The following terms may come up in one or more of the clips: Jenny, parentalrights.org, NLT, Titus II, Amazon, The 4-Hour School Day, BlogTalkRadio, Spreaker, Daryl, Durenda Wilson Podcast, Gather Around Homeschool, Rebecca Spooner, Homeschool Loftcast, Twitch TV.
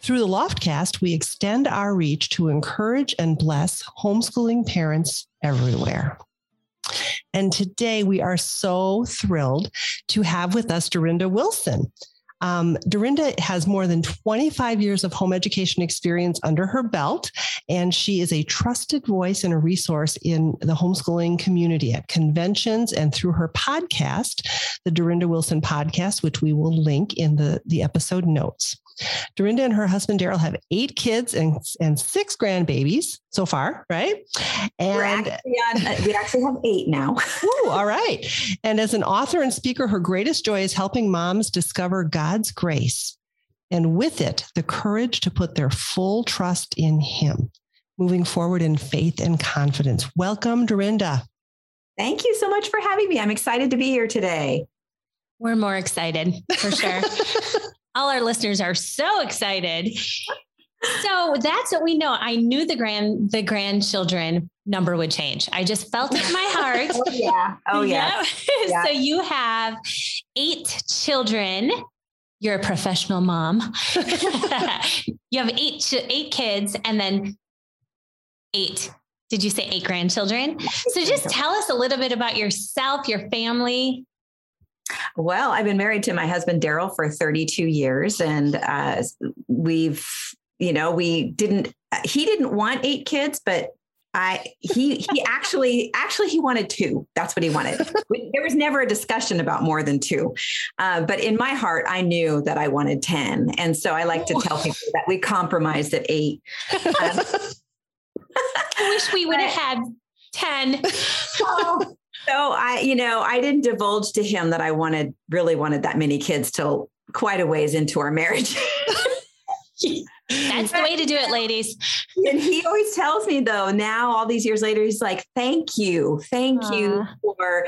Through the Loftcast, we extend our reach to encourage and bless homeschooling parents everywhere. And today we are so thrilled to have with us Durenda Wilson. Durenda has more than 25 years of home education experience under her belt, and she is a trusted voice and a resource in the homeschooling community at conventions and through her podcast, the Durenda Wilson Podcast, which we will link in the episode notes. Durenda and her husband, Daryl, have 8 kids and 6 grandbabies so far, right? And we actually have 8 now. Ooh, all right. And as an author and speaker, her greatest joy is helping moms discover God's grace and with it, the courage to put their full trust in Him, moving forward in faith and confidence. Welcome, Durenda. Thank you so much for having me. I'm excited to be here today. We're more excited for sure. All our listeners are so excited. So that's what we know. I knew the grandchildren number would change. I just felt it in my heart. Oh, yeah. Oh, yeah. Yeah. So you have 8 children. You're a professional mom. You have eight kids and then 8. Did you say 8 grandchildren? So just tell us a little bit about yourself, your family. Well, I've been married to my husband, Daryl, for 32 years. And he didn't want 8 kids, but he wanted 2. That's what he wanted. There was never a discussion about more than 2. But in my heart, I knew that I wanted 10. And so I like to tell people that we compromised at 8. I wish we would have had 10. So I didn't divulge to him that I really wanted that many kids till quite a ways into our marriage. That's the way to do it, ladies. And he always tells me though, now all these years later, he's like, thank you for,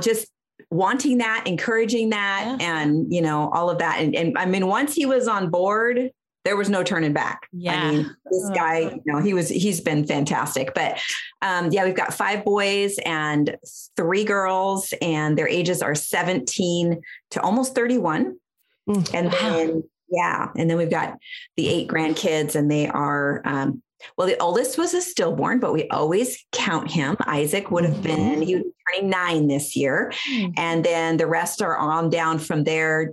just wanting that, encouraging that, and all of that. And I mean, once he was on board, there was no turning back. Yeah. I mean, this guy, he's been fantastic, but we've got 5 boys and 3 girls, and their ages are 17 to almost 31. Mm-hmm. And then, and then we've got the 8 grandkids, and they are, the oldest was a stillborn, but we always count him. Isaac would have been, he was turning 9 this year. Mm-hmm. And then the rest are on down from there,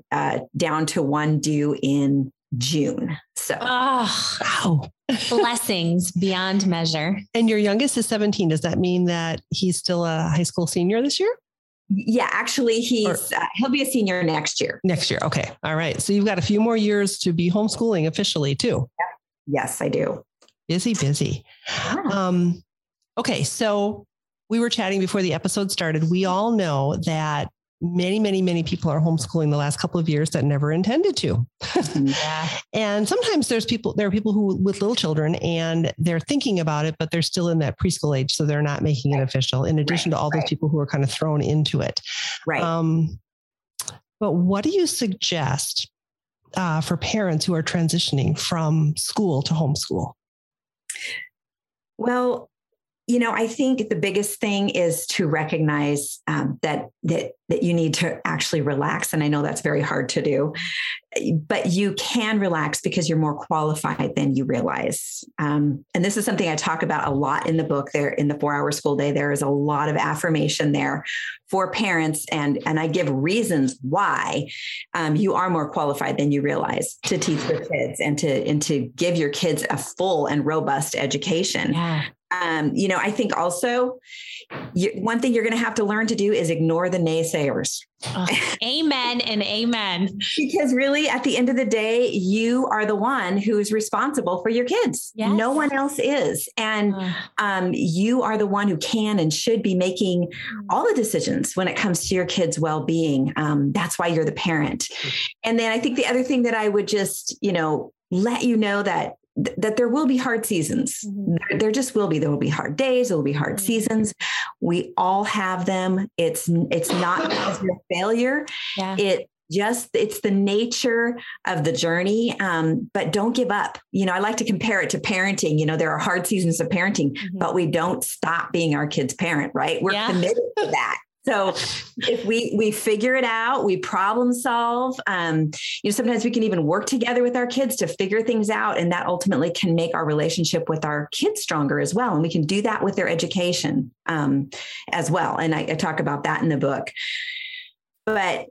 down to 1 due in June. So, blessings beyond measure. And your youngest is 17. Does that mean that he's still a high school senior this year? Yeah, actually he'll be a senior next year. Next year. Okay. All right. So you've got a few more years to be homeschooling officially too. Yeah. Yes, I do. Busy. Yeah. Okay. So we were chatting before the episode started. We all know that many, many, many people are homeschooling the last couple of years that never intended to. Yeah. And sometimes there are people who with little children and they're thinking about it, but they're still in that preschool age. So they're not making it official in addition to all those people who are kind of thrown into it. Right. But what do you suggest for parents who are transitioning from school to homeschool? Well, I think the biggest thing is to recognize that you need to actually relax. And I know that's very hard to do, but you can relax because you're more qualified than you realize. And this is something I talk about a lot in the book there in the 4-Hour School Day. There is a lot of affirmation there for parents. And I give reasons why you are more qualified than you realize to teach your kids and to give your kids a full and robust education. Yeah. I think also one thing you're going to have to learn to do is ignore the naysayers. Oh, amen and amen. Because really at the end of the day, you are the one who is responsible for your kids. Yes. No one else is. And, you are the one who can and should be making all the decisions when it comes to your kids' well-being. That's why you're the parent. And then I think the other thing that I would just, let you know that that there will be hard seasons. Mm-hmm. There just will be. There will be hard days. There will be hard mm-hmm. seasons. We all have them. It's not a failure. Yeah. It's the nature of the journey. But don't give up. You know, I like to compare it to parenting. You know, there are hard seasons of parenting, mm-hmm. but we don't stop being our kids' parent, right? We're committed to that. So if we figure it out, we problem solve, you know, sometimes we can even work together with our kids to figure things out. And that ultimately can make our relationship with our kids stronger as well. And we can do that with their education, as well. And I talk about that in the book, but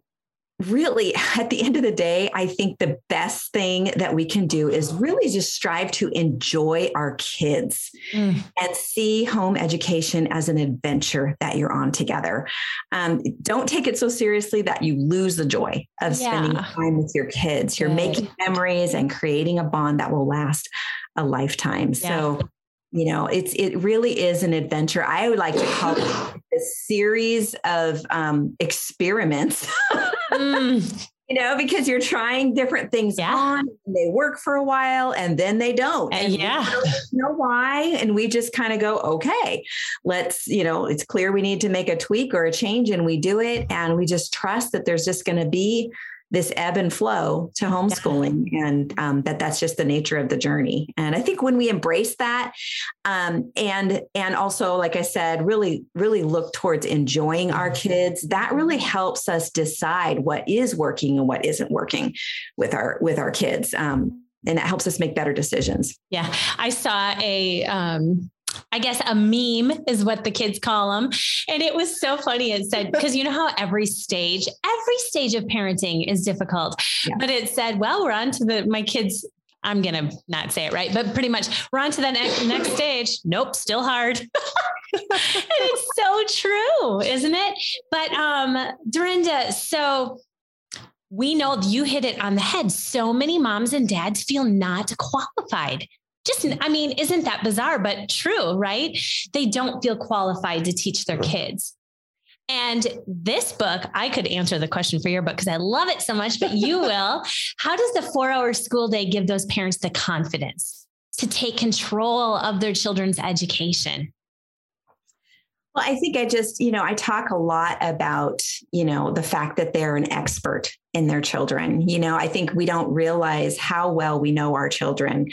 really, at the end of the day, I think the best thing that we can do is really just strive to enjoy our kids and see home education as an adventure that you're on together. Don't take it so seriously that you lose the joy of spending time with your kids. You're making memories and creating a bond that will last a lifetime. Yeah. So, you know, it really is an adventure. I would like to call it a series of experiments. You know, because you're trying different things on, and they work for a while and then they don't. And we don't know why. And we just kind of go, okay, let's, you know, it's clear we need to make a tweak or a change, and we do it. And we just trust that there's just going to be this ebb and flow to homeschooling, and that's just the nature of the journey. And I think when we embrace that, and also, like I said, really, really look towards enjoying our kids, that really helps us decide what is working and what isn't working with our kids. And that helps us make better decisions. Yeah. I saw a meme is what the kids call them. And it was so funny. It said, because you know how every stage of parenting is difficult, but it said, well, we're on to my kids. I'm going to not say it right, but pretty much we're on to the next stage. Nope. Still hard. And it's so true, isn't it? But, Durenda, so we know you hit it on the head. So many moms and dads feel not qualified. Isn't that bizarre, but true, right? They don't feel qualified to teach their kids. And this book, I could answer the question for your book because I love it so much, but you will. How does the 4-hour school day give those parents the confidence to take control of their children's education? Well, I think I talk a lot about, you know, the fact that they're an expert in their children. You know, I think we don't realize how well we know our children.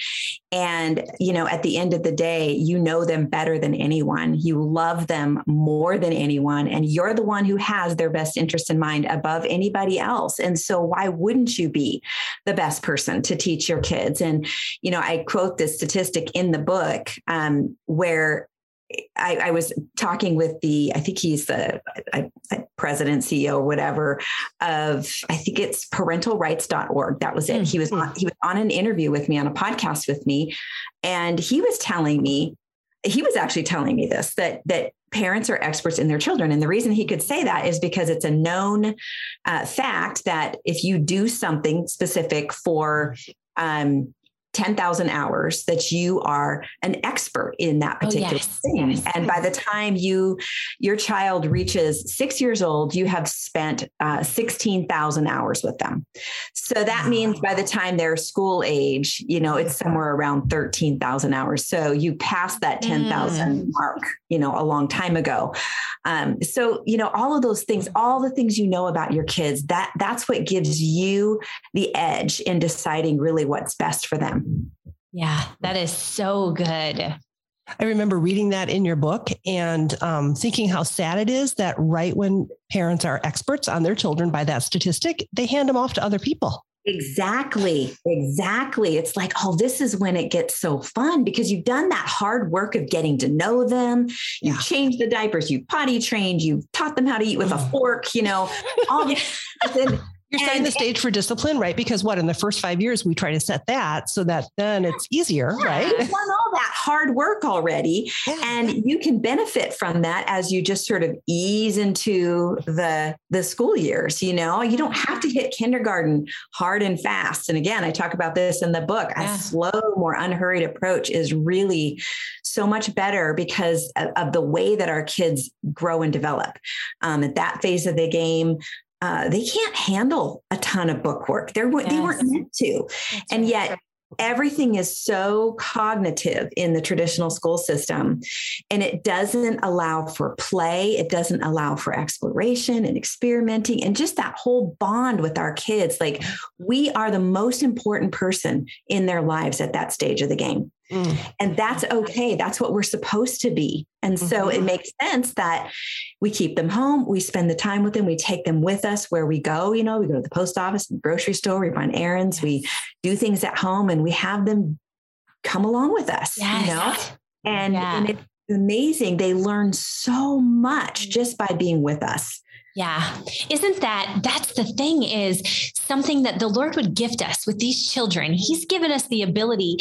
And, you know, at the end of the day, you know them better than anyone. You love them more than anyone. And you're the one who has their best interest in mind above anybody else. And so why wouldn't you be the best person to teach your kids? And, you know, I quote this statistic in the book, where I was talking with I think he's the president, CEO, or whatever of, I think it's parentalrights.org. That was it. Mm-hmm. He was on an interview with me on a podcast with me. And he was actually telling me this, that parents are experts in their children. And the reason he could say that is because it's a known fact that if you do something specific for, 10,000 hours, that you are an expert in that particular thing. Yes. And by the time your child reaches 6 years old, you have spent 16,000 hours with them. So that means by the time they're school age, you know, it's somewhere around 13,000 hours. So you passed that 10,000 mark, you know, a long time ago. So, you know, all of those things, all the things you know about your kids, that's what gives you the edge in deciding really what's best for them. Yeah, that is so good. I remember reading that in your book and thinking how sad it is that right when parents are experts on their children by that statistic, they hand them off to other people. Exactly. It's like, oh, this is when it gets so fun because you've done that hard work of getting to know them. You've changed the diapers, you've potty trained, you've taught them how to eat with a fork, you know, all this. You're setting the stage for discipline, right? Because in the first 5 years, we try to set that so that then it's easier, right? You've done all that hard work already. Yeah. And you can benefit from that as you just sort of ease into the school years. You know, you don't have to hit kindergarten hard and fast. And again, I talk about this in the book. Yeah. A slow, more unhurried approach is really so much better because of the way that our kids grow and develop. At that phase of the game, they can't handle a ton of book work. They weren't meant to. That's and right. yet everything is so cognitive in the traditional school system, and it doesn't allow for play. It doesn't allow for exploration and experimenting and just that whole bond with our kids. Like, we are the most important person in their lives at that stage of the game. Mm. And that's okay. That's what we're supposed to be. And so it makes sense that we keep them home. We spend the time with them. We take them with us where we go. You know, we go to the post office, the grocery store, we run errands, we do things at home, and we have them come along with us, you know, and it's amazing. They learn so much just by being with us. Yeah. Isn't that's the thing, is something that the Lord would gift us with these children. He's given us the ability,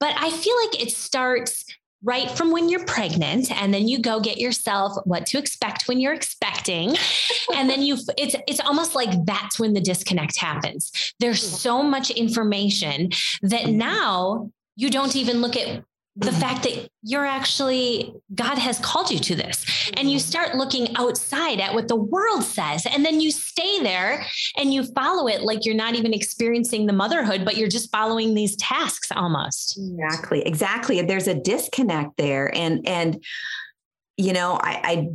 but I feel like it starts right from when you're pregnant, and then you go get yourself what to expect when you're expecting. And then it's almost like that's when the disconnect happens. There's so much information that now you don't even look at the fact that you're actually, God has called you to this, and you start looking outside at what the world says. And then you stay there and you follow it like you're not even experiencing the motherhood, but you're just following these tasks almost. Exactly. There's a disconnect there. And, you know, I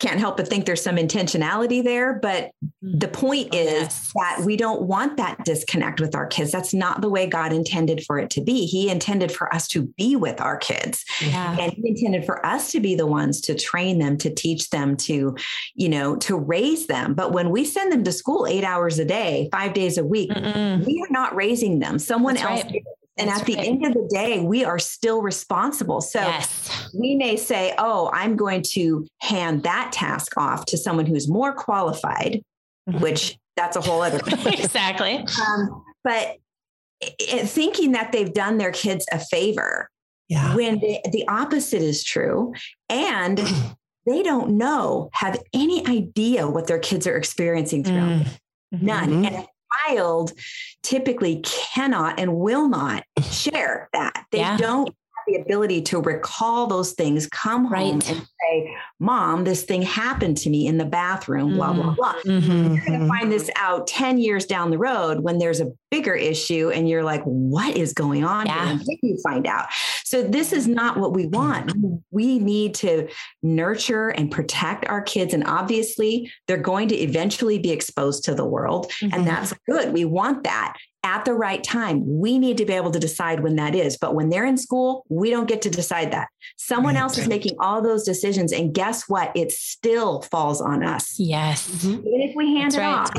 can't help but think there's some intentionality there, but the point is that we don't want that disconnect with our kids. That's not the way God intended for it to be. He intended for us to be with our kids, and He intended for us to be the ones to train them, to teach them, to, you know, to raise them. But when we send them to school 8 hours a day, 5 days a week, we are not raising them. Someone else did. And at the end of the day, we are still responsible. So we may say, oh, I'm going to hand that task off to someone who's more qualified, which that's a whole other thing. But thinking that they've done their kids a favor when the opposite is true, and they don't have any idea what their kids are experiencing through. None. And child typically cannot and will not share that. They don't have the ability to recall those things, come home and say, Mom, this thing happened to me in the bathroom, blah, blah, blah. You're going to find this out 10 years down the road when there's a bigger issue and you're like, what is going on here? And then you find out. So this is not what we want. We need to nurture and protect our kids. And obviously they're going to eventually be exposed to the world. And that's good. We want that at the right time. We need to be able to decide when that is, but when they're in school, we don't get to decide that. Someone else is making all those decisions, and guess what? It still falls on us. Even if we hand it off,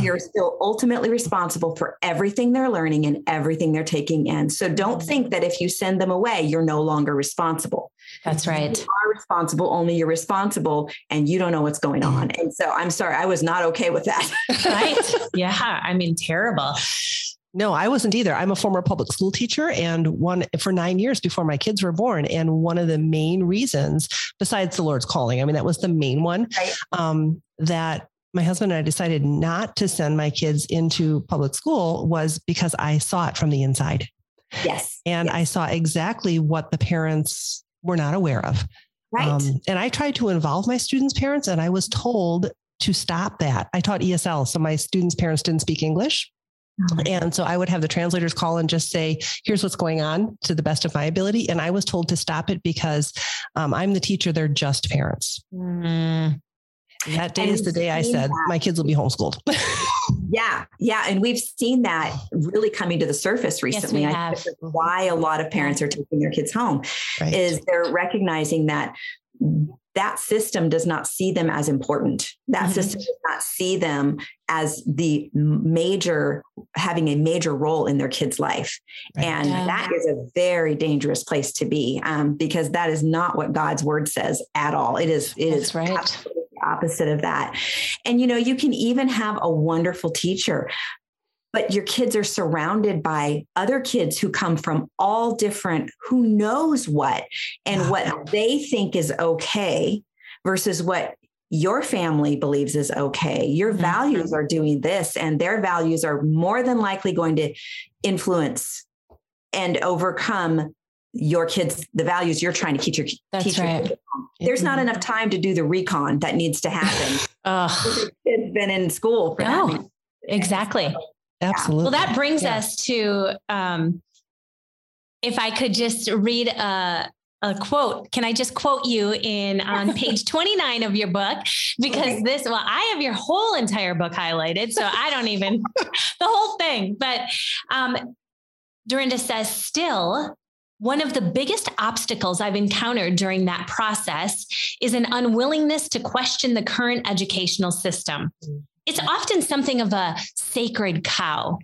you're still ultimately responsible for everything they're learning and everything they're taking in. So don't think that if you send them away, you're no longer responsible. You are responsible, only you're responsible and you don't know what's going on. And so I'm sorry, I was not okay with that. I mean, terrible. No, I wasn't either. I'm a former public school teacher, and for 9 years before my kids were born. And one of the main reasons, besides the Lord's calling, I mean, that was the main one, that my husband and I decided not to send my kids into public school, was because I saw it from the inside. I saw exactly what the parents were not aware of. And I tried to involve my students' parents, and I was told to stop that. I taught ESL, so my students' parents didn't speak English. And so I would have the translators call and just say, here's what's going on to the best of my ability. And I was told to stop it because I'm the teacher. They're just parents. That day is the day I said, my kids will be homeschooled. And we've seen that really coming to the surface recently. I think that's why a lot of parents are taking their kids home, is they're recognizing that that system does not see them as important. That system does not see them as having a major role in their kid's life. And that is a very dangerous place to be, because that is not what God's word says at all. It is absolutely the opposite of that. And, you know, you can even have a wonderful teacher, but your kids are surrounded by other kids who come from all different, who knows what, and what they think is okay versus what your family believes is okay. Your values are doing this, and their values are more than likely going to influence and overcome your kids, the values you're trying to teach your kids. There's not enough time to do the recon that needs to happen. Your kid's been in school for that. Exactly. Absolutely. Yeah. Well, that brings us to, if I could just read a quote. Can I just quote you on page 29 of your book? Because I have your whole entire book highlighted, so I don't even the whole thing. But Durenda says, still, one of the biggest obstacles I've encountered during that process is an unwillingness to question the current educational system. It's often something of a sacred cow.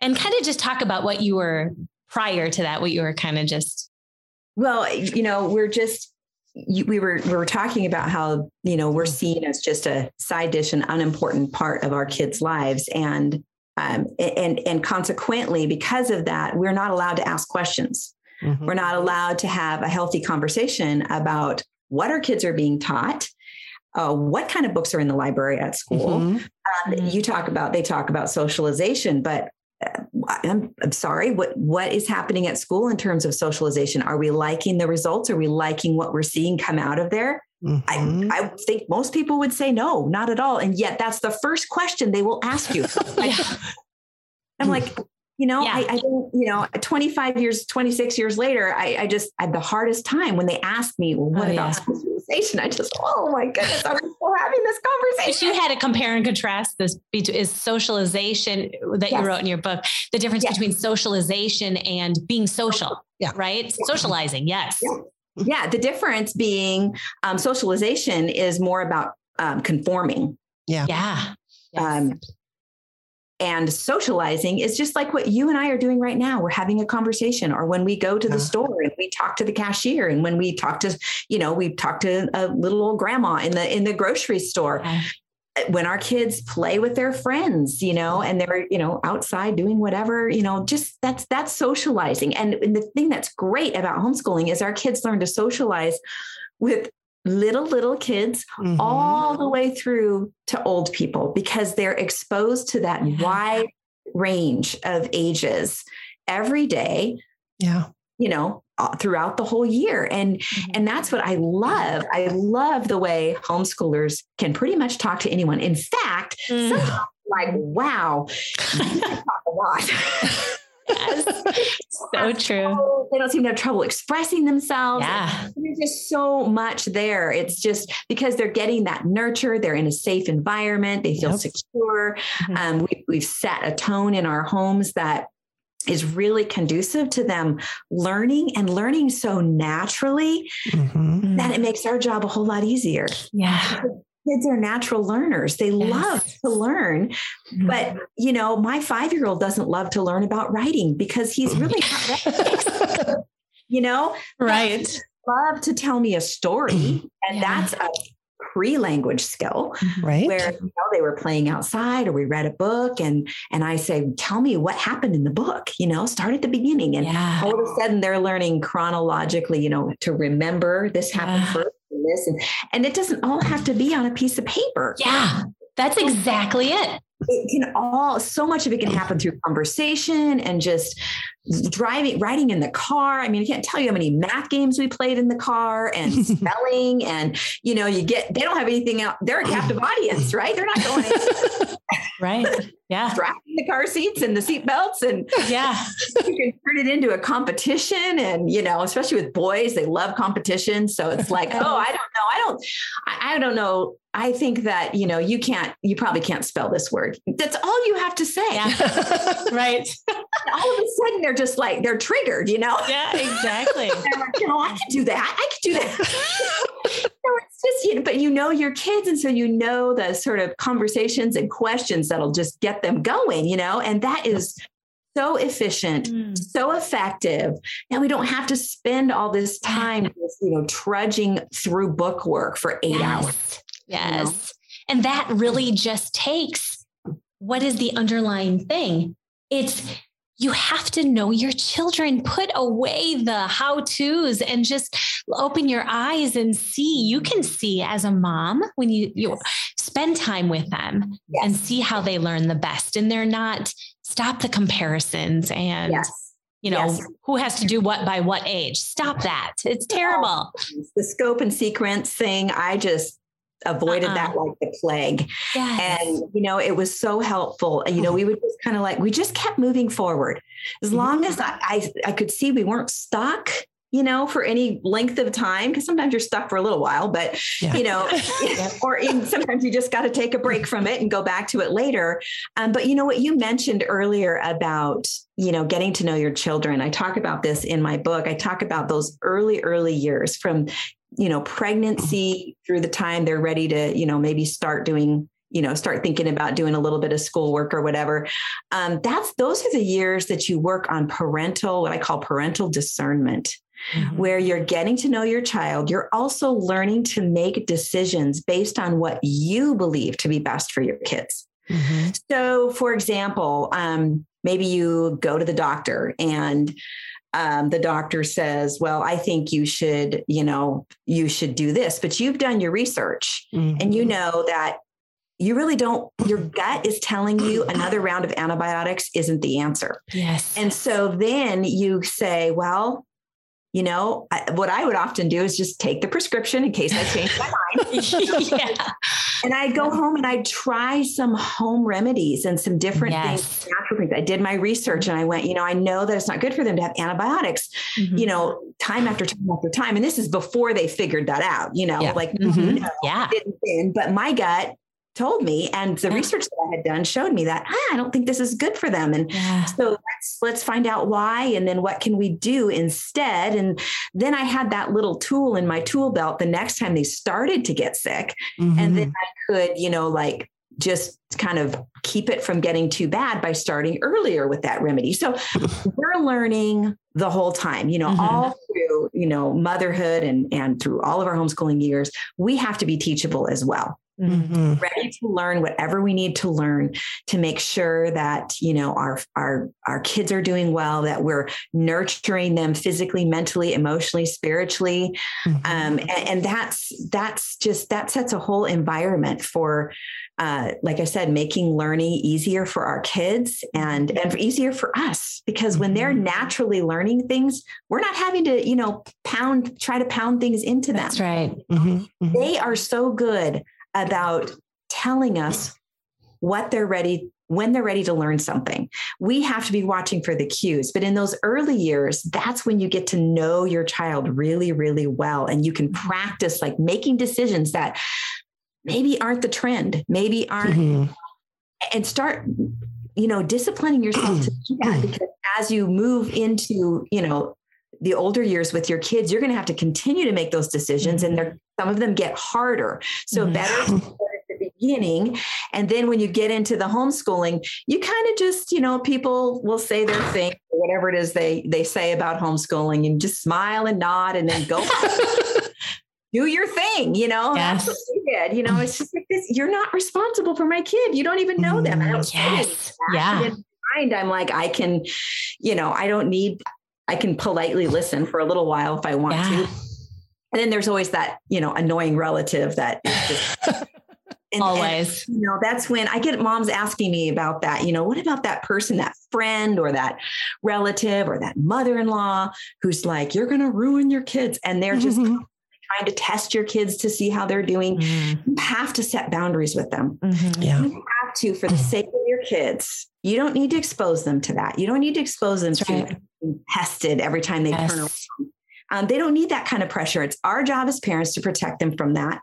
And kind of just talk about what you were prior to that, what you were kind of just. Well, you know, we were talking about how, you know, we're seen as just a side dish and unimportant part of our kids' lives. And consequently, because of that, we're not allowed to ask questions. Mm-hmm. We're not allowed to have a healthy conversation about what our kids are being taught, what kind of books are in the library at school. Mm-hmm. They talk about socialization, but I'm sorry, what is happening at school in terms of socialization? Are we liking the results? Are we liking what we're seeing come out of there? Mm-hmm. I think most people would say no, not at all. And yet that's the first question they will ask you. I'm like, you know, I don't, you know, 26 years later, I just had the hardest time when they asked me, well, what about socialization? I just, oh my goodness, I'm still having this conversation. If you had to compare and contrast this, is socialization that you wrote in your book, the difference between socialization and being social, right? Yeah. Socializing. Yes. Yeah. The difference being socialization is more about conforming. Yeah. Yeah. And socializing is just like what you and I are doing right now. We're having a conversation, or when we go to the store and we talk to the cashier, and when we talk to, you know, we talk to a little old grandma in the grocery store, when our kids play with their friends, you know, and they're, you know, outside doing whatever, you know, just that's socializing. And the thing that's great about homeschooling is our kids learn to socialize with little kids all the way through to old people, because they're exposed to that wide range of ages every day, you know, throughout the whole year. And that's what I love. I love the way homeschoolers can pretty much talk to anyone. In fact, sometimes like, wow, you talk a lot. Yes. So true. They don't seem to have trouble expressing themselves. Yeah. There's just so much there. It's just because they're getting that nurture. They're in a safe environment. They feel secure. Mm-hmm. We've set a tone in our homes that is really conducive to them learning so naturally that it makes our job a whole lot easier. Yeah. Kids are natural learners. They love to learn, but you know, my 5-year-old doesn't love to learn about writing because he's really not, you know, right. Love to tell me a story. And that's a pre-language skill, right? Where, you know, they were playing outside or we read a book and I say, tell me what happened in the book, you know, start at the beginning. And all of a sudden they're learning chronologically, you know, to remember this happened first. And it doesn't all have to be on a piece of paper. Yeah, that's exactly it. So much of it can happen through conversation and just writing in the car. I mean, I can't tell you how many math games we played in the car and spelling and, you know, they don't have anything out. They're a captive audience, right? They're not going. Right. Yeah. Driving the car seats and the seat belts and you can turn it into a competition. And, you know, especially with boys, they love competition. So it's like, oh, I don't know. I think that, you know, you probably can't spell this word. That's all you have to say. Yeah. Right. And all of a sudden they're just like, they're triggered, you know? Yeah, exactly. They're like, you know, I could do that. So it's just, you know, but you know your kids. And so, you know, the sort of conversations and questions that'll just get them going, you know, and that is so efficient, so effective. And we don't have to spend all this time, just, you know, trudging through book work for 8 hours. Yes. You know? And that really just takes, what is the underlying thing? It's, you have to know your children, put away the how-tos and just open your eyes and see. You can see as a mom when you spend time with them and see how they learn the best. And they're not, stop the comparisons and, you know, who has to do what by what age. Stop that. It's terrible. The scope and sequence thing. I just, avoided that like the plague. Yes. And, you know, it was so helpful. You know, we would just kind of like, we just kept moving forward as long as I could see we weren't stuck, you know, for any length of time, because sometimes you're stuck for a little while, but, you know, sometimes you just got to take a break from it and go back to it later. But you know what you mentioned earlier about, you know, getting to know your children. I talk about this in my book. I talk about those early years from, you know, pregnancy through the time they're ready to, you know, maybe start doing, you know, start thinking about doing a little bit of schoolwork or whatever. Those are the years that you work on what I call parental discernment. Mm-hmm. Where you're getting to know your child. You're also learning to make decisions based on what you believe to be best for your kids. Mm-hmm. So for example, maybe you go to the doctor and the doctor says, well, I think you should do this, but you've done your research and you know that you really don't, your gut is telling you another round of antibiotics isn't the answer. Yes. And so then you say, well, you know, what I would often do is just take the prescription in case I change my mind. And I'd go home and I'd try some home remedies and some different things, natural things. I did my research and I went, you know, I know that it's not good for them to have antibiotics, you know, time after time after time. And this is before they figured that out, you know, like, but my gut told me, and the research that I had done showed me that I don't think this is good for them. And so let's find out why. And then what can we do instead? And then I had that little tool in my tool belt the next time they started to get sick. And then I could, you know, like just kind of keep it from getting too bad by starting earlier with that remedy. So we're learning the whole time, you know, all through, you know, motherhood and through all of our homeschooling years, we have to be teachable as well. Ready to learn whatever we need to learn to make sure that, you know, our kids are doing well, that we're nurturing them physically, mentally, emotionally, spiritually. And that sets a whole environment for, like I said, making learning easier for our kids and easier for us, because when they're naturally learning things, we're not having to, you know, try to pound things into them. That's right. They are so good about telling us what they're ready, when they're ready to learn something. We have to be watching for the cues, but in those early years, that's when you get to know your child really, really well. And you can practice like making decisions that maybe aren't the trend, and start, you know, disciplining yourself to do that, because as you move into, you know, the older years with your kids, you're going to have to continue to make those decisions. And some of them get harder. So better to start at the beginning. And then when you get into the homeschooling, you kind of just, you know, people will say their thing, whatever it is they say about homeschooling, and just smile and nod and then go do your thing. You know, that's what we did. You know, it's just like this, you're not responsible for my kid. You don't even know them. I don't in my mind, I'm like, I can, you know, I can politely listen for a little while if I want to. And then there's always that, you know, annoying relative that is just, always, and, you know, that's when I get moms asking me about that, you know, what about that person, that friend or that relative or that mother-in-law who's like, you're going to ruin your kids. And they're just trying to test your kids to see how they're doing. You have to set boundaries with them. You have to, for the sake of your kids, you don't need to expose them to that. You don't need to expose them to being tested every time they turn around. They don't need that kind of pressure. It's our job as parents to protect them from that.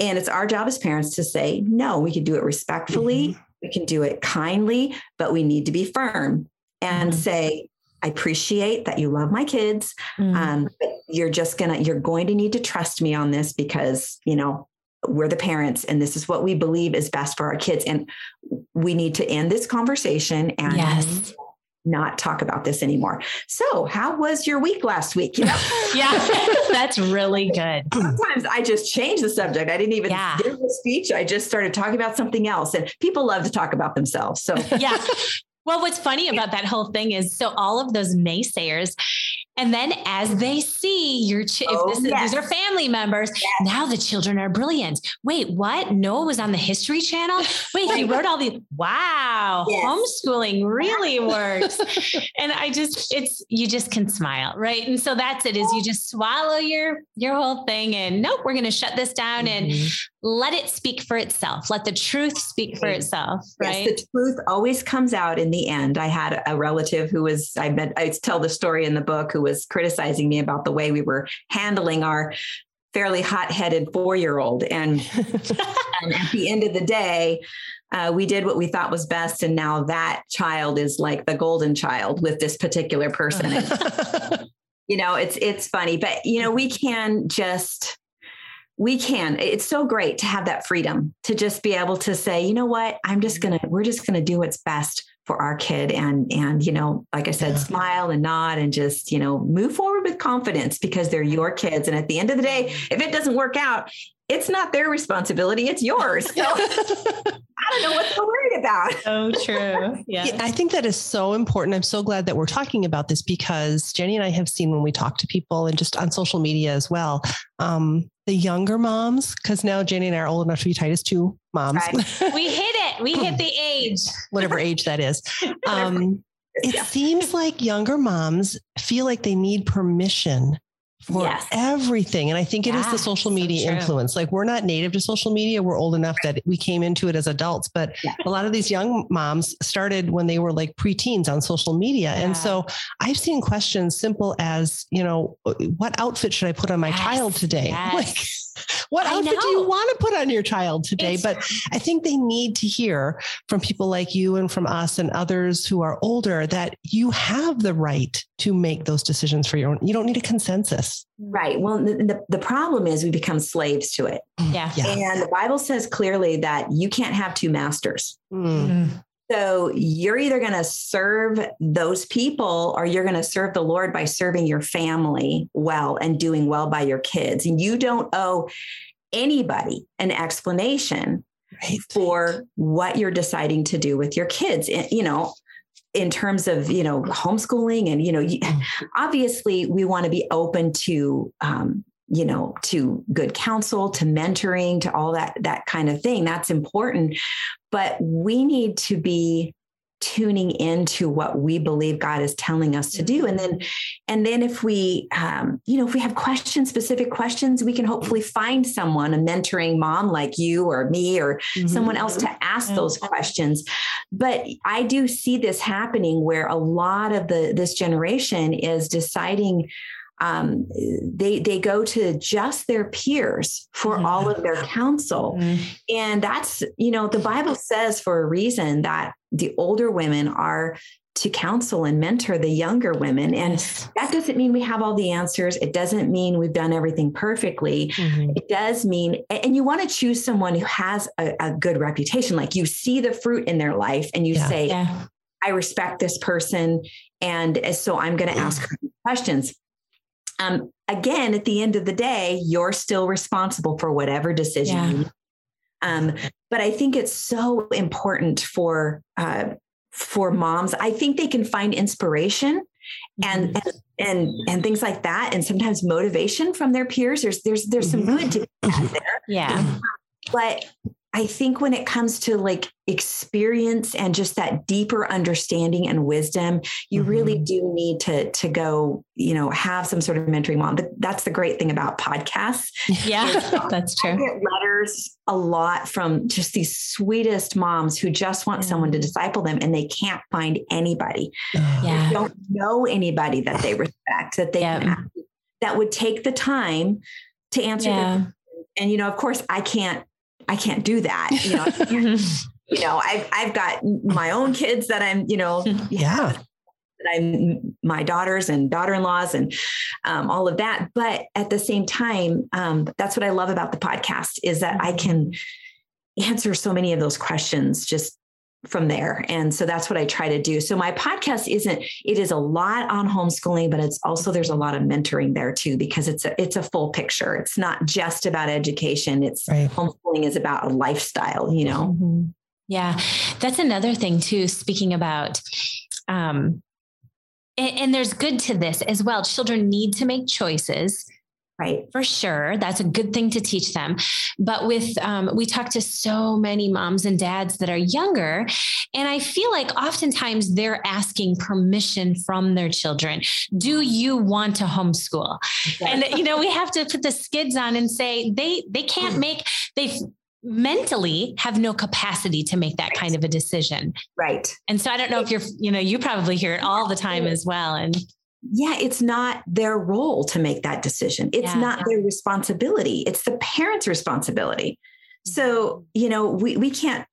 And it's our job as parents to say, no, we can do it respectfully. We can do it kindly, but we need to be firm and say, I appreciate that you love my kids. But you're going to need to trust me on this, because, you know, we're the parents and this is what we believe is best for our kids. And we need to end this conversation and not talk about this anymore. So how was your week last week? You know? That's really good. Sometimes I just change the subject. I didn't even give a speech. I just started talking about something else, and people love to talk about themselves. So well, what's funny about that whole thing is, so all of those naysayers, and then as they see your, these are family members, now the children are brilliant. Wait, what? Noah was on the History Channel. Wait, he wrote all these. Wow. Yes. Homeschooling really works. And you just can smile. Right. And so that's it, is you just swallow your whole thing and nope, we're going to shut this down. And let it speak for itself. Let the truth speak for itself, right? Yes, the truth always comes out in the end. I had a relative who was, I tell the story in the book, who was criticizing me about the way we were handling our fairly hot-headed four-year-old. And at the end of the day, we did what we thought was best. And now that child is like the golden child with this particular person. You know, it's funny, but you know, it's so great to have that freedom to just be able to say, you know what, we're just going to do what's best for our kid. And, you know, like I said, smile and nod and just, you know, move forward with confidence because they're your kids. And at the end of the day, if it doesn't work out, it's not their responsibility. It's yours. So I don't know what they're worried about. So true. Yes. Yeah. I think that is so important. I'm so glad that we're talking about this because Jenny and I have seen when we talk to people and just on social media as well, the younger moms, because now Jenny and I are old enough to be Titus II moms. Right. We hit it. We hit the age, whatever age that is. It seems like younger moms feel like they need permission for everything. And I think it is the social media influence. Like we're not native to social media. We're old enough that we came into it as adults, but a lot of these young moms started when they were like preteens on social media. And so I've seen questions simple as, you know, what outfit should I put on my child today? Like what outfit do you want to put on your child today? But I think they need to hear from people like you and from us and others who are older that you have the right to make those decisions for your own. You don't need a consensus. Right. Well, the problem is we become slaves to it. Yeah. And the Bible says clearly that you can't have two masters. Mm. So you're either going to serve those people or you're going to serve the Lord by serving your family well and doing well by your kids. And you don't owe anybody an explanation for what you're deciding to do with your kids. You know, in terms of, you know, homeschooling and, you know, obviously we want to be open to, you know, to good counsel, to mentoring, to all that kind of thing. That's important, but we need to be tuning into what we believe God is telling us to do. And then if we, you know, if we have questions, specific questions, we can hopefully find someone, a mentoring mom like you or me or someone else to ask those questions. But I do see this happening where a lot of this generation is deciding they go to just their peers for all of their counsel. And that's, you know, the Bible says for a reason that the older women are to counsel and mentor the younger women. And that doesn't mean we have all the answers. It doesn't mean we've done everything perfectly. It does mean, and you want to choose someone who has a good reputation. Like you see the fruit in their life and you say, I respect this person. And so I'm going to ask her questions. Again, at the end of the day, you're still responsible for whatever decision you make. But I think it's so important for moms. I think they can find inspiration and things like that. And sometimes motivation from their peers. There's some good to be had there. Yeah. But I think when it comes to like experience and just that deeper understanding and wisdom, you really do need to go, you know, have some sort of mentoring mom. That's the great thing about podcasts. Yeah, that's true. I get letters a lot from just these sweetest moms who just want someone to disciple them and they can't find anybody. Yeah. They don't know anybody that they respect, that they can ask, that would take the time to answer them. And, you know, of course I can't do that. You know, you know, I've got my own kids that I'm, you know, that I'm my daughters and daughter-in-laws and all of that. But at the same time, that's what I love about the podcast is that I can answer so many of those questions just from there. And so that's what I try to do. So my podcast it is a lot on homeschooling, but it's also, there's a lot of mentoring there too, because it's a full picture. It's not just about education. It's homeschooling is about a lifestyle, you know? Yeah. That's another thing too, speaking about, and there's good to this as well. Children need to make choices Right. For sure. That's a good thing to teach them. But with, we talk to so many moms and dads that are younger, and I feel like oftentimes they're asking permission from their children. Do you want to homeschool? Exactly. And, you know, we have to put the skids on and say, they can't make, they mentally have no capacity to make that right. kind of a decision. Right. And so I don't know if you're, you know, you probably hear it all the time as well. And yeah, it's not their role to make that decision. It's not their responsibility. It's the parent's responsibility. So, you know, we can't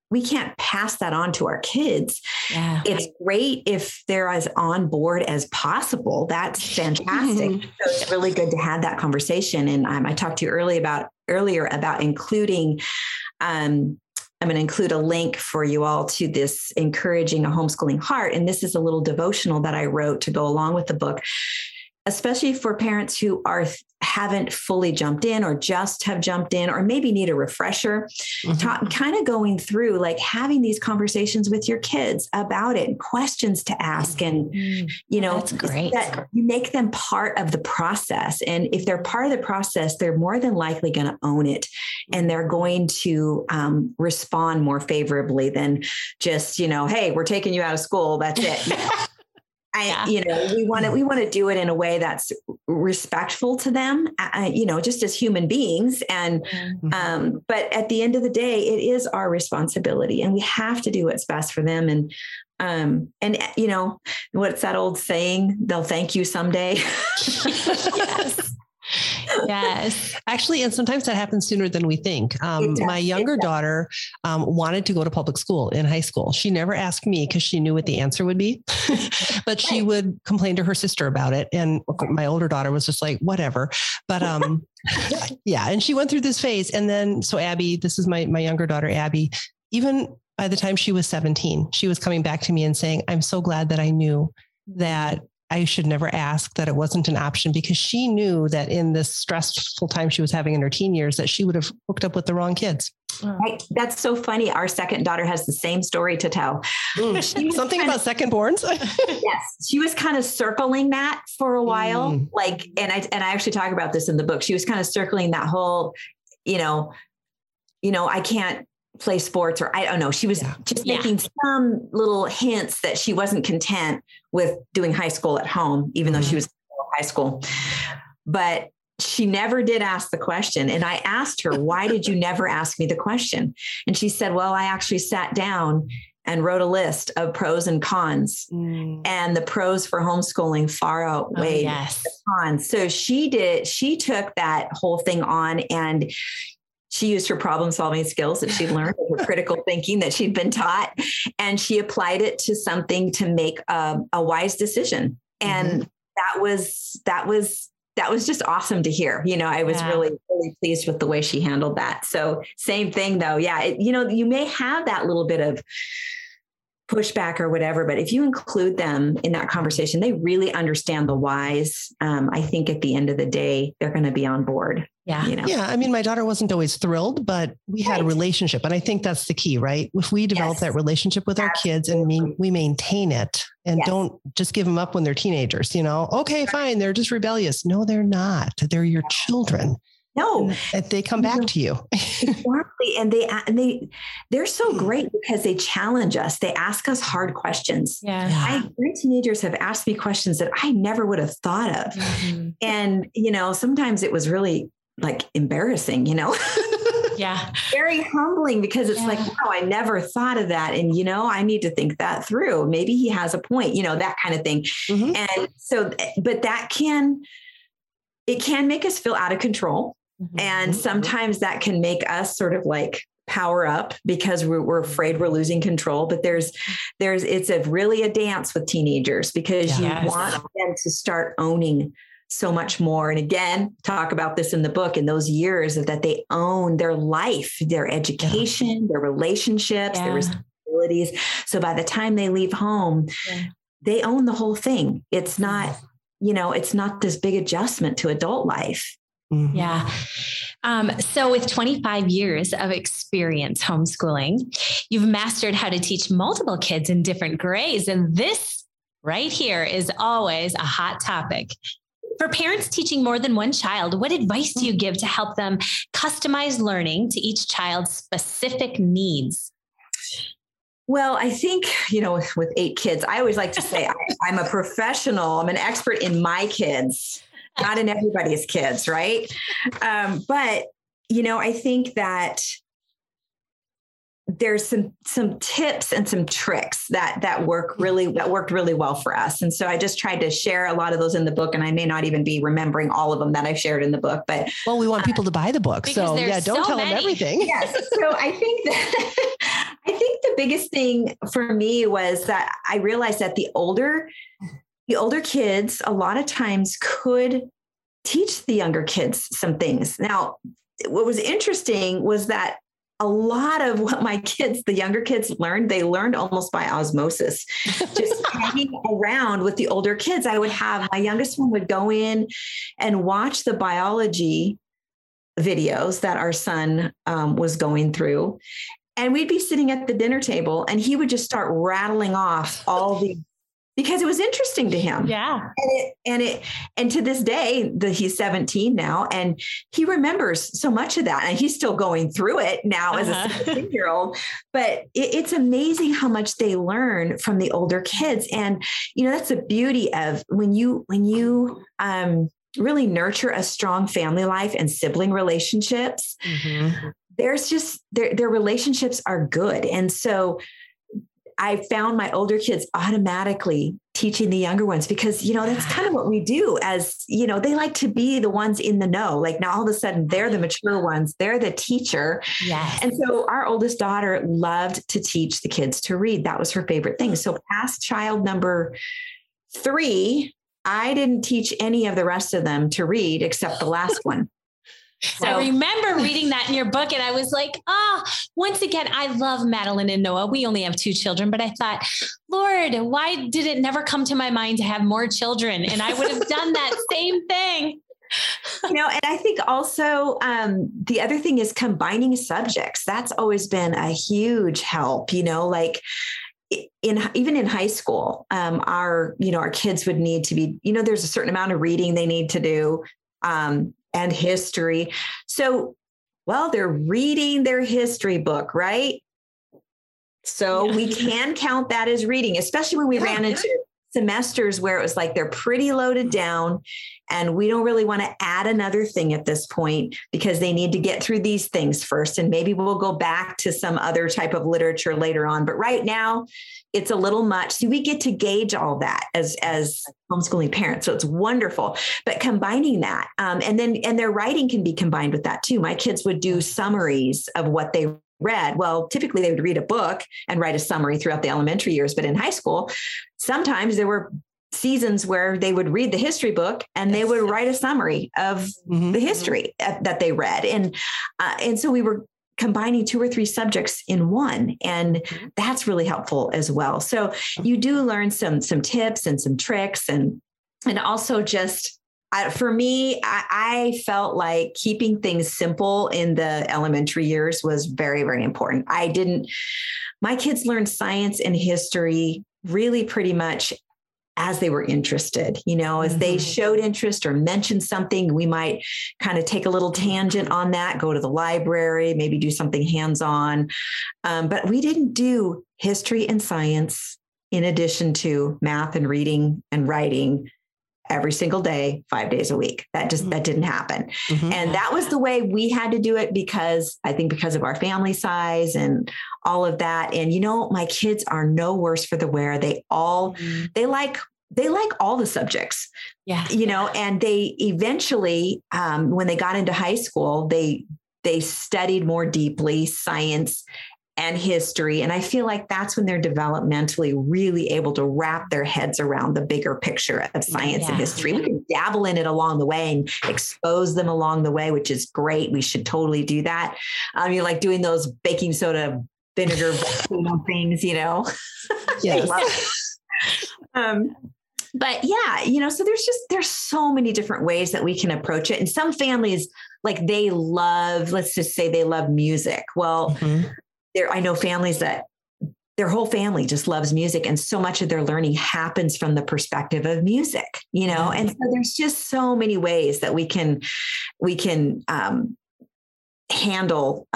pass that on to our kids. Yeah. It's great if they're as on board as possible. That's fantastic. So it's really good to have that conversation. And I talked to you earlier about including, I'm going to include a link for you all to this Encouraging a Homeschooling Heart. And this is a little devotional that I wrote to go along with the book, especially for parents who haven't fully jumped in or just have jumped in, or maybe need a refresher, kind of going through, like having these conversations with your kids about it, and questions to ask. And, you know, that's great. That you make them part of the process. And if they're part of the process, they're more than likely going to own it. And they're going to respond more favorably than just, you know, hey, we're taking you out of school. That's it. You know, we want to do it in a way that's respectful to them, you know, just as human beings. And, but at the end of the day, it is our responsibility, and we have to do what's best for them. And, you know, what's that old saying? They'll thank you someday. Yes. Yes. Actually, and sometimes that happens sooner than we think. My younger daughter wanted to go to public school in high school. She never asked me because she knew what the answer would be, but she would complain to her sister about it. And my older daughter was just like, whatever. But yeah. And she went through this phase. And then, so Abby, this is my younger daughter, Abby, even by the time she was 17, she was coming back to me and saying, I'm so glad that I knew that I should never ask, that it wasn't an option, because she knew that in this stressful time she was having in her teen years, that she would have hooked up with the wrong kids. Right. That's so funny. Our second daughter has the same story to tell. Something about secondborns. Yes. She was kind of circling that for a while. Like, and I actually talk about this in the book. She was kind of circling that whole, you know, I can't play sports, or I don't know. She was just making some little hints that she wasn't content with doing high school at home, even though she was in high school, but she never did ask the question. And I asked her, why did you never ask me the question? And she said, well, I actually sat down and wrote a list of pros and cons, and the pros for homeschooling far outweighed the cons. So she took that whole thing on, and she used her problem solving skills that she learned, her critical thinking that she'd been taught, and she applied it to something to make a wise decision. And that was just awesome to hear. You know, I was really, really pleased with the way she handled that. So same thing though. Yeah. You know, you may have that little bit of pushback or whatever, but if you include them in that conversation, they really understand the whys. I think at the end of the day, they're going to be on board. Yeah. You know? Yeah. I mean, my daughter wasn't always thrilled, but we had a relationship, and I think that's the key, right? If we develop that relationship with our kids, and we maintain it, and don't just give them up when they're teenagers, you know, okay, fine. They're just rebellious. No, they're not. They're your children. No, they come back to you. Exactly. And they're so great because they challenge us. They ask us hard questions. Yeah. My teenagers have asked me questions that I never would have thought of. Mm-hmm. And, you know, sometimes it was really like embarrassing, you know, yeah, very humbling, because it's like, wow, I never thought of that. And, you know, I need to think that through. Maybe he has a point, you know, that kind of thing. Mm-hmm. And so, but it can make us feel out of control. And sometimes that can make us sort of like power up because we're afraid we're losing control. But it's really a dance with teenagers, because you want them to start owning so much more. And again, talk about this in the book, in those years that they own their life, their education, their relationships, their responsibilities. So by the time they leave home, they own the whole thing. It's not, you know, it's not this big adjustment to adult life. Mm-hmm. Yeah. So with 25 years of experience homeschooling, you've mastered how to teach multiple kids in different grades. And this right here is always a hot topic. For parents teaching more than one child, what advice do you give to help them customize learning to each child's specific needs? Well, I think, with 8 kids, I always like to say I'm a professional. I'm an expert in my kids, not in everybody's kids, right? I think that there's some tips and some tricks that worked really well for us. And so I just tried to share a lot of those in the book, and I may not even be remembering all of them that I've shared in the book, but well, we want people to buy the book. So yeah, don't tell them everything. Yes. So I think the biggest thing for me was that I realized that the older kids a lot of times could teach the younger kids some things. Now, what was interesting was that a lot of what the younger kids learned, they learned almost by osmosis, just hanging around with the older kids. I would have, my youngest one would go in and watch the biology videos that our son was going through. And we'd be sitting at the dinner table and he would just start rattling off because it was interesting to him. Yeah. And to this day, he's 17 now, and he remembers so much of that, and he's still going through it now as a 17-year-old, but it's amazing how much they learn from the older kids. And, that's the beauty of when you really nurture a strong family life and sibling relationships, mm-hmm. There's just their relationships are good. And so I found my older kids automatically teaching the younger ones because, that's kind of what we do as, they like to be the ones in the know. Like now all of a sudden they're the mature ones. They're the teacher. Yes. And so our oldest daughter loved to teach the kids to read. That was her favorite thing. So past child number 3, I didn't teach any of the rest of them to read except the last one. So I remember reading that in your book, and I was like, once again, I love Madeline and Noah. We only have 2 children, but I thought, Lord, why did it never come to my mind to have more children? And I would have done that same thing. And I think also, the other thing is combining subjects. That's always been a huge help, even in high school, our kids would need to be, there's a certain amount of reading they need to do, and history. So, they're reading their history book, right? So we can count that as reading, especially when we ran into semesters where it was like, they're pretty loaded down and we don't really want to add another thing at this point because they need to get through these things first. And maybe we'll go back to some other type of literature later on. But right now it's a little much. So we get to gauge all that as homeschooling parents. So it's wonderful, but combining that, and their writing can be combined with that too. My kids would do summaries of what they read. Well, typically they would read a book and write a summary throughout the elementary years, but in high school, sometimes there were seasons where they would read the history book and they would write a summary of the history that they read. And so we were combining 2 or 3 subjects in one, and that's really helpful as well. So you do learn some tips and some tricks, and also just, for me, I felt like keeping things simple in the elementary years was very, very important. My kids learned science and history really pretty much as they were interested, as they showed interest or mentioned something, we might kind of take a little tangent on that, go to the library, maybe do something hands-on. But we didn't do history and science in addition to math and reading and writing every single day, 5 days a week. That didn't happen. Mm-hmm. And that was the way we had to do it because of our family size and all of that. And, my kids are no worse for the wear. They all, they like all the subjects, and they eventually, when they got into high school, they studied more deeply science and history. And I feel like that's when they're developmentally really able to wrap their heads around the bigger picture of science and history. We can dabble in it along the way and expose them along the way, which is great. We should totally do that. You're like doing those baking soda vinegar things, Yes. But so there's so many different ways that we can approach it. And some families, like let's just say they love music. Well, I know families that their whole family just loves music. And so much of their learning happens from the perspective of music, you know? And so there's just so many ways that we can handle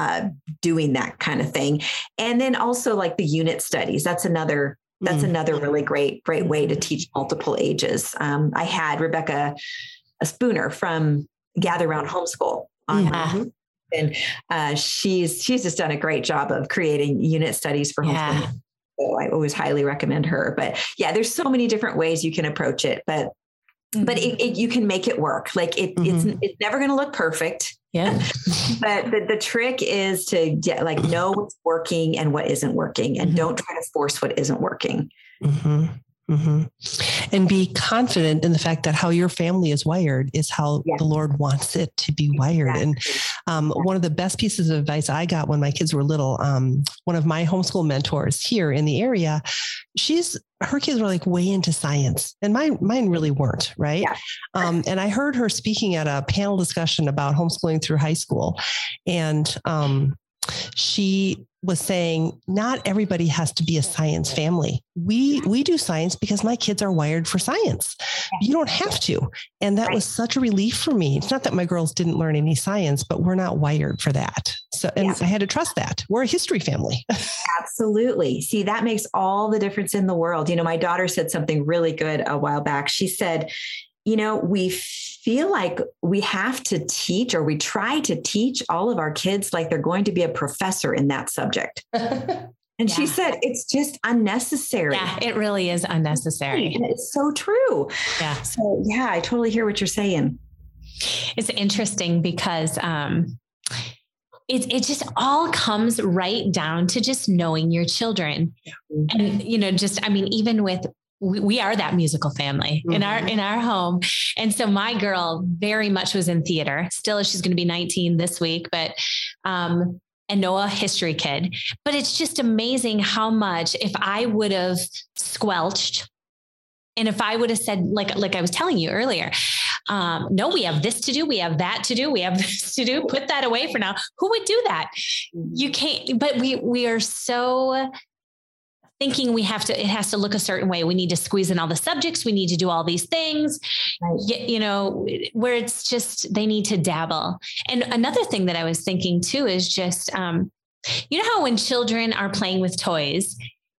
doing that kind of thing. And then also like the unit studies, that's another really great way to teach multiple ages. I had Rebecca Spooner from Gather Around Homeschool on my, and she's just done a great job of creating unit studies for homeschooling. So I always highly recommend her. But yeah, there's so many different ways you can approach it, but you can make it work. Like it's never going to look perfect. Yeah. But the trick is to get, like, know what's working and what isn't working, and don't try to force what isn't working. And be confident in the fact that how your family is wired is how the Lord wants it to be wired. And one of the best pieces of advice I got when my kids were little, one of my homeschool mentors here in the area, her kids were like way into science, and mine really weren't. Right. Yeah. And I heard her speaking at a panel discussion about homeschooling through high school. And she was saying, not everybody has to be a science family. We do science because my kids are wired for science. You don't have to. And that was such a relief for me. It's not that my girls didn't learn any science, but we're not wired for that. So, and I had to trust that. We're a history family. Absolutely. See, that makes all the difference in the world. You know, my daughter said something really good a while back. She said, you know, we feel like we have to teach, or we try to teach all of our kids like they're going to be a professor in that subject. And she said, it's just unnecessary. Yeah, it really is unnecessary. And it's so true. Yeah. So yeah, I totally hear what you're saying. It's interesting because, it just all comes right down to just knowing your children. And, you know, just, I mean, even with, we are that musical family in our home. And so my girl very much was in theater. Still, she's going to be 19 this week, but, and Noah, history kid, but it's just amazing how much, if I would have squelched, and if I would have said, like I was telling you earlier, no, we have this to do. We have that to do. We have this to do. Put that away for now. Who would do that? You can't, but we are so thinking it has to look a certain way. We need to squeeze in all the subjects. We need to do all these things, you know, where it's just, they need to dabble. And another thing that I was thinking too, is just, you know how when children are playing with toys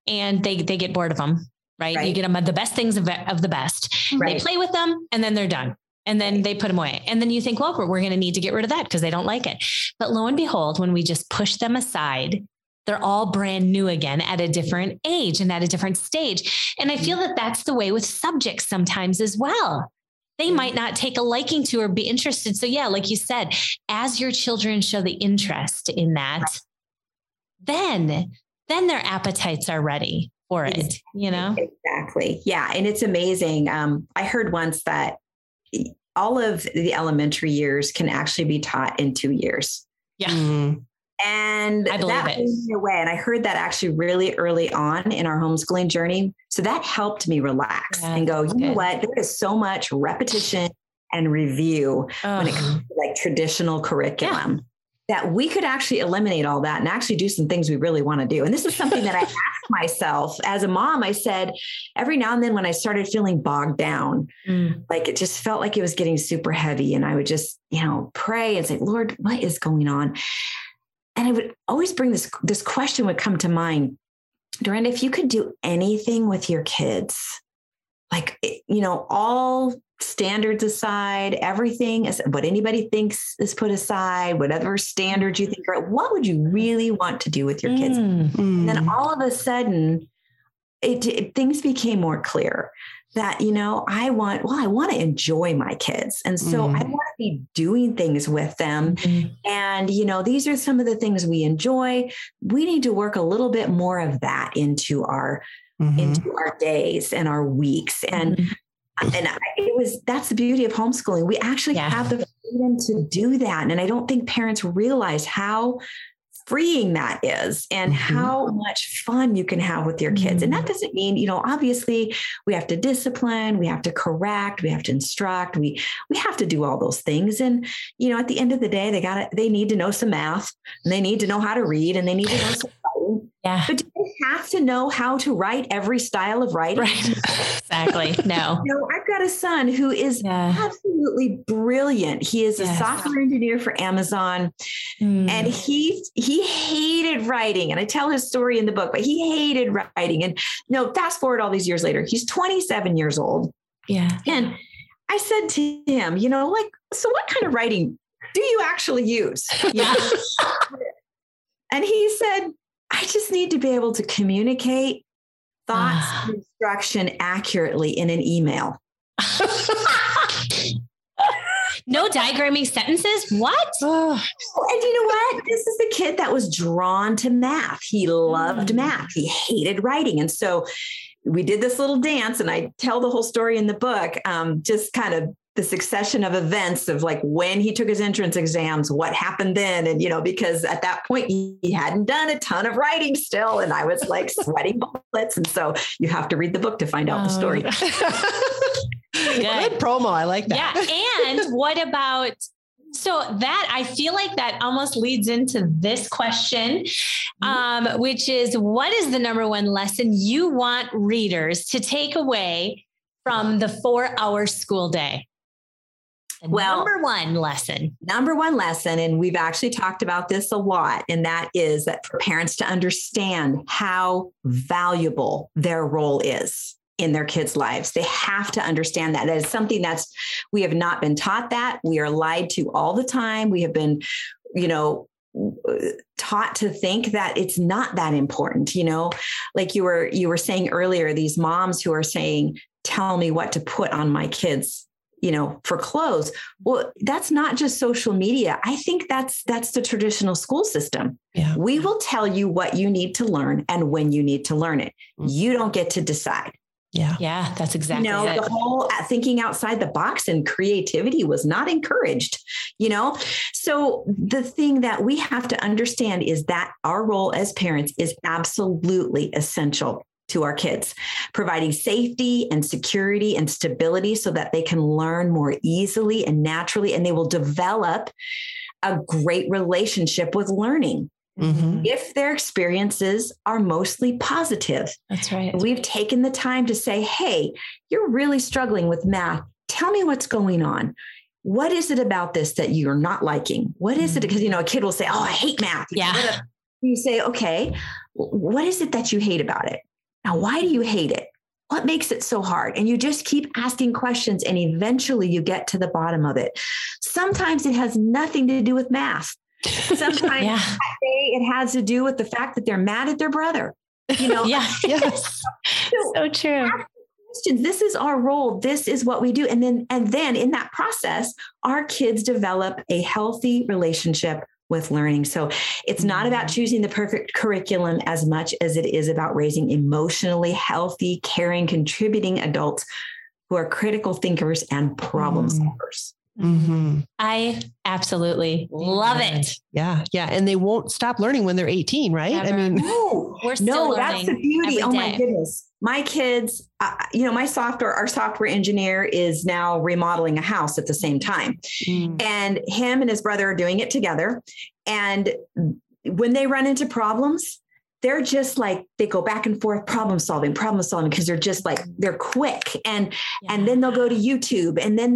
and they get bored of them, right? You get them the best things of the best, they play with them and then they're done. And then they put them away. And then you think, well, we're going to need to get rid of that because they don't like it. But lo and behold, when we just push them aside, they're all brand new again at a different age and at a different stage. And I feel that that's the way with subjects sometimes as well. They might not take a liking to or be interested. So yeah, like you said, as your children show the interest in that, then their appetites are ready for it, you know? Exactly. Yeah. And it's amazing. I heard once that all of the elementary years can actually be taught in 2 years. Yeah. Mm-hmm. And I believe that blew me away. And I heard that actually really early on in our homeschooling journey. So that helped me relax and go, you know what? There is so much repetition and review when it comes to like traditional curriculum that we could actually eliminate all that and actually do some things we really want to do. And this is something that I asked myself as a mom. I said, every now and then when I started feeling bogged down, like it just felt like it was getting super heavy. And I would just, you know, pray and say, Lord, what is going on? And I would always bring this question would come to mind. Durenda, if you could do anything with your kids, like, you know, all standards aside, everything, what anybody thinks is put aside, whatever standards you think, what would you really want to do with your kids? And then all of a sudden, things became more clear that, you know, I want to enjoy my kids. And so I want to be doing things with them. And, you know, these are some of the things we enjoy. We need to work a little bit more of that into our days and our weeks. And, that's the beauty of homeschooling. We actually have the freedom to do that. And I don't think parents realize how freeing that is and how much fun you can have with your kids. And that doesn't mean, you know, obviously we have to discipline, we have to correct, we have to instruct, we have to do all those things. And, you know, at the end of the day, they need to know some math and they need to know how to read and they need to know some writing. Yeah. But do they have to know how to write every style of writing. Right. Exactly. No. You know, I've got a son who is absolutely brilliant. He is a software engineer for Amazon, and he hated writing. And I tell his story in the book, but he hated writing. And no, fast forward all these years later, he's 27 years old. Yeah. And I said to him, you know, like, so what kind of writing do you actually use? Yeah. And he said, I just need to be able to communicate thoughts and instruction accurately in an email. No diagramming sentences? What? Oh, and you know what? This is the kid that was drawn to math. He loved math. He hated writing. And so we did this little dance, and I tell the whole story in the book, just kind of the succession of events of like when he took his entrance exams, what happened then. And, you know, because at that point he hadn't done a ton of writing still. And I was like sweating bullets. And so you have to read the book to find out the story. Good promo. I like that. Yeah. And what about, so that, I feel like that almost leads into this question, which is, what is the number one lesson you want readers to take away from the 4-hour school day? Well, number one lesson. And we've actually talked about this a lot. And that is that for parents to understand how valuable their role is in their kids' lives. They have to understand that. That is something that's, we have not been taught that. We are lied to all the time. We have been, you know, taught to think that it's not that important. You know, like you were saying earlier, these moms who are saying, tell me what to put on my kids, you know, for clothes. Well, that's not just social media. I think that's the traditional school system. Yeah. We will tell you what you need to learn and when you need to learn it. You don't get to decide. Yeah. Yeah. That's exactly, you know, it. The whole thinking outside the box and creativity was not encouraged, you know? So the thing that we have to understand is that our role as parents is absolutely essential to our kids, providing safety and security and stability so that they can learn more easily and naturally, and they will develop a great relationship with learning. Mm-hmm. If their experiences are mostly positive. That's right. We've taken the time to say, hey, you're really struggling with math. Tell me what's going on. What is it about this that you're not liking? What is it? Because, you know, a kid will say, oh, I hate math. Yeah. You say, okay, what is it that you hate about it? Now, why do you hate it? What makes it so hard? And you just keep asking questions, and eventually you get to the bottom of it. Sometimes it has nothing to do with math. Sometimes it has to do with the fact that they're mad at their brother. You know, so true. This is our role. This is what we do. And then in that process, our kids develop a healthy relationship with learning. So it's not about choosing the perfect curriculum as much as it is about raising emotionally healthy, caring, contributing adults who are critical thinkers and problem solvers. Mm-hmm. I absolutely love it. Yeah. Yeah. And they won't stop learning when they're 18, right? Never. I mean, we're still learning. That's the beauty. Oh my goodness. My kids, you know, our software engineer is now remodeling a house at the same time. And him and his brother are doing it together. And when they run into problems, they're just like, they go back and forth, problem solving. Cause they're just like, they're quick. And then they'll go to YouTube, and then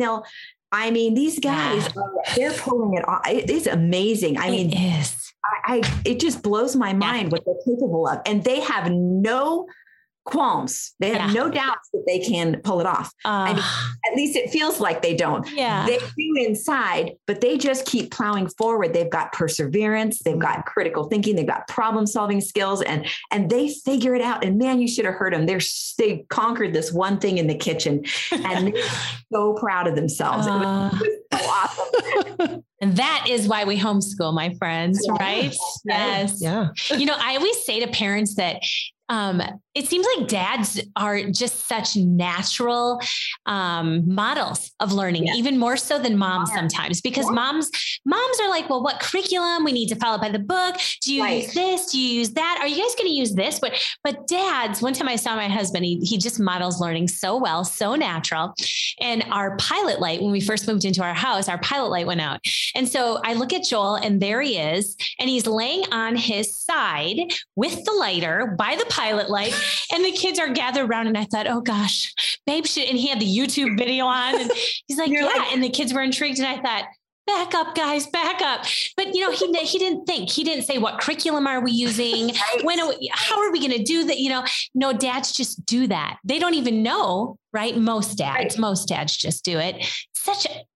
these guys, they're pulling it off. It is amazing. It just blows my mind what they're capable of. And they have no qualms. They have no doubts that they can pull it off. At least it feels like they don't. Yeah. They do inside, but they just keep plowing forward. They've got perseverance. They've got critical thinking. They've got problem solving skills, and they figure it out. And man, you should have heard them. They conquered this one thing in the kitchen, and they're so proud of themselves. It was so awesome. And that is why we homeschool, my friends, right? Yes. Yeah. You know, I always say to parents that It seems like dads are just such natural models of learning, even more so than moms sometimes, because moms are like, well, what curriculum? We need to follow by the book. Do you use this? Do you use that? Are you guys going to use this? But dads, one time I saw my husband, he just models learning so well, so natural. And our pilot light, when we first moved into our house, our pilot light went out. And so I look at Joel and there he is, and he's laying on his side with the lighter by the pilot light, and the kids are gathered around. And I thought, oh gosh, babe, and he had the YouTube video on, and he's like, and the kids were intrigued. And I thought, back up, guys, back up. But you know, he didn't think, he didn't say, what curriculum are we using? How are we going to do that? You know, no, dads just do that. They don't even know, right? Most dads just do it.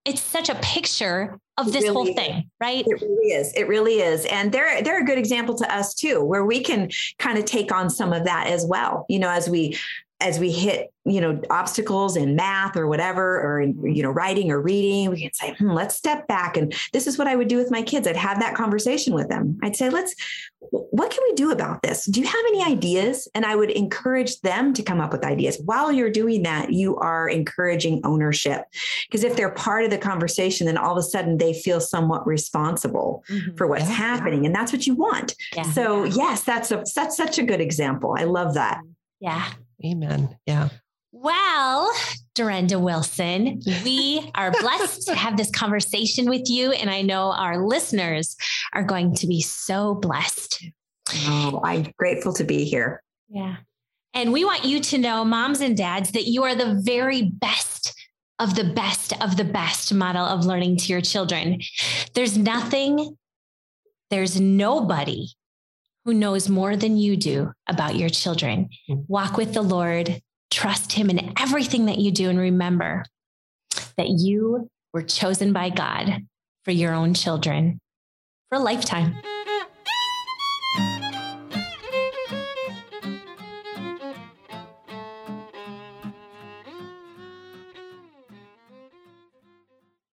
It's such a picture of this whole thing, right? It really is. It really is. And they're a good example to us too, where we can kind of take on some of that as well. You know, as we hit, you know, obstacles in math or whatever, or in, you know, writing or reading, we can say, let's step back. And this is what I would do with my kids. I'd have that conversation with them. I'd say, what can we do about this? Do you have any ideas? And I would encourage them to come up with ideas. While you're doing that, you are encouraging ownership, because if they're part of the conversation, then all of a sudden they feel somewhat responsible for what's happening. And that's what you want. Yeah. So yes, that's such a good example. I love that. Yeah. Amen. Yeah. Well, Durenda Wilson, we are blessed to have this conversation with you. And I know our listeners are going to be so blessed. Oh, I'm grateful to be here. Yeah. And we want you to know, moms and dads, that you are the very best of the best of the best model of learning to your children. There's nobody who knows more than you do about your children. Walk with the Lord, trust him in everything that you do, and remember that you were chosen by God for your own children for a lifetime.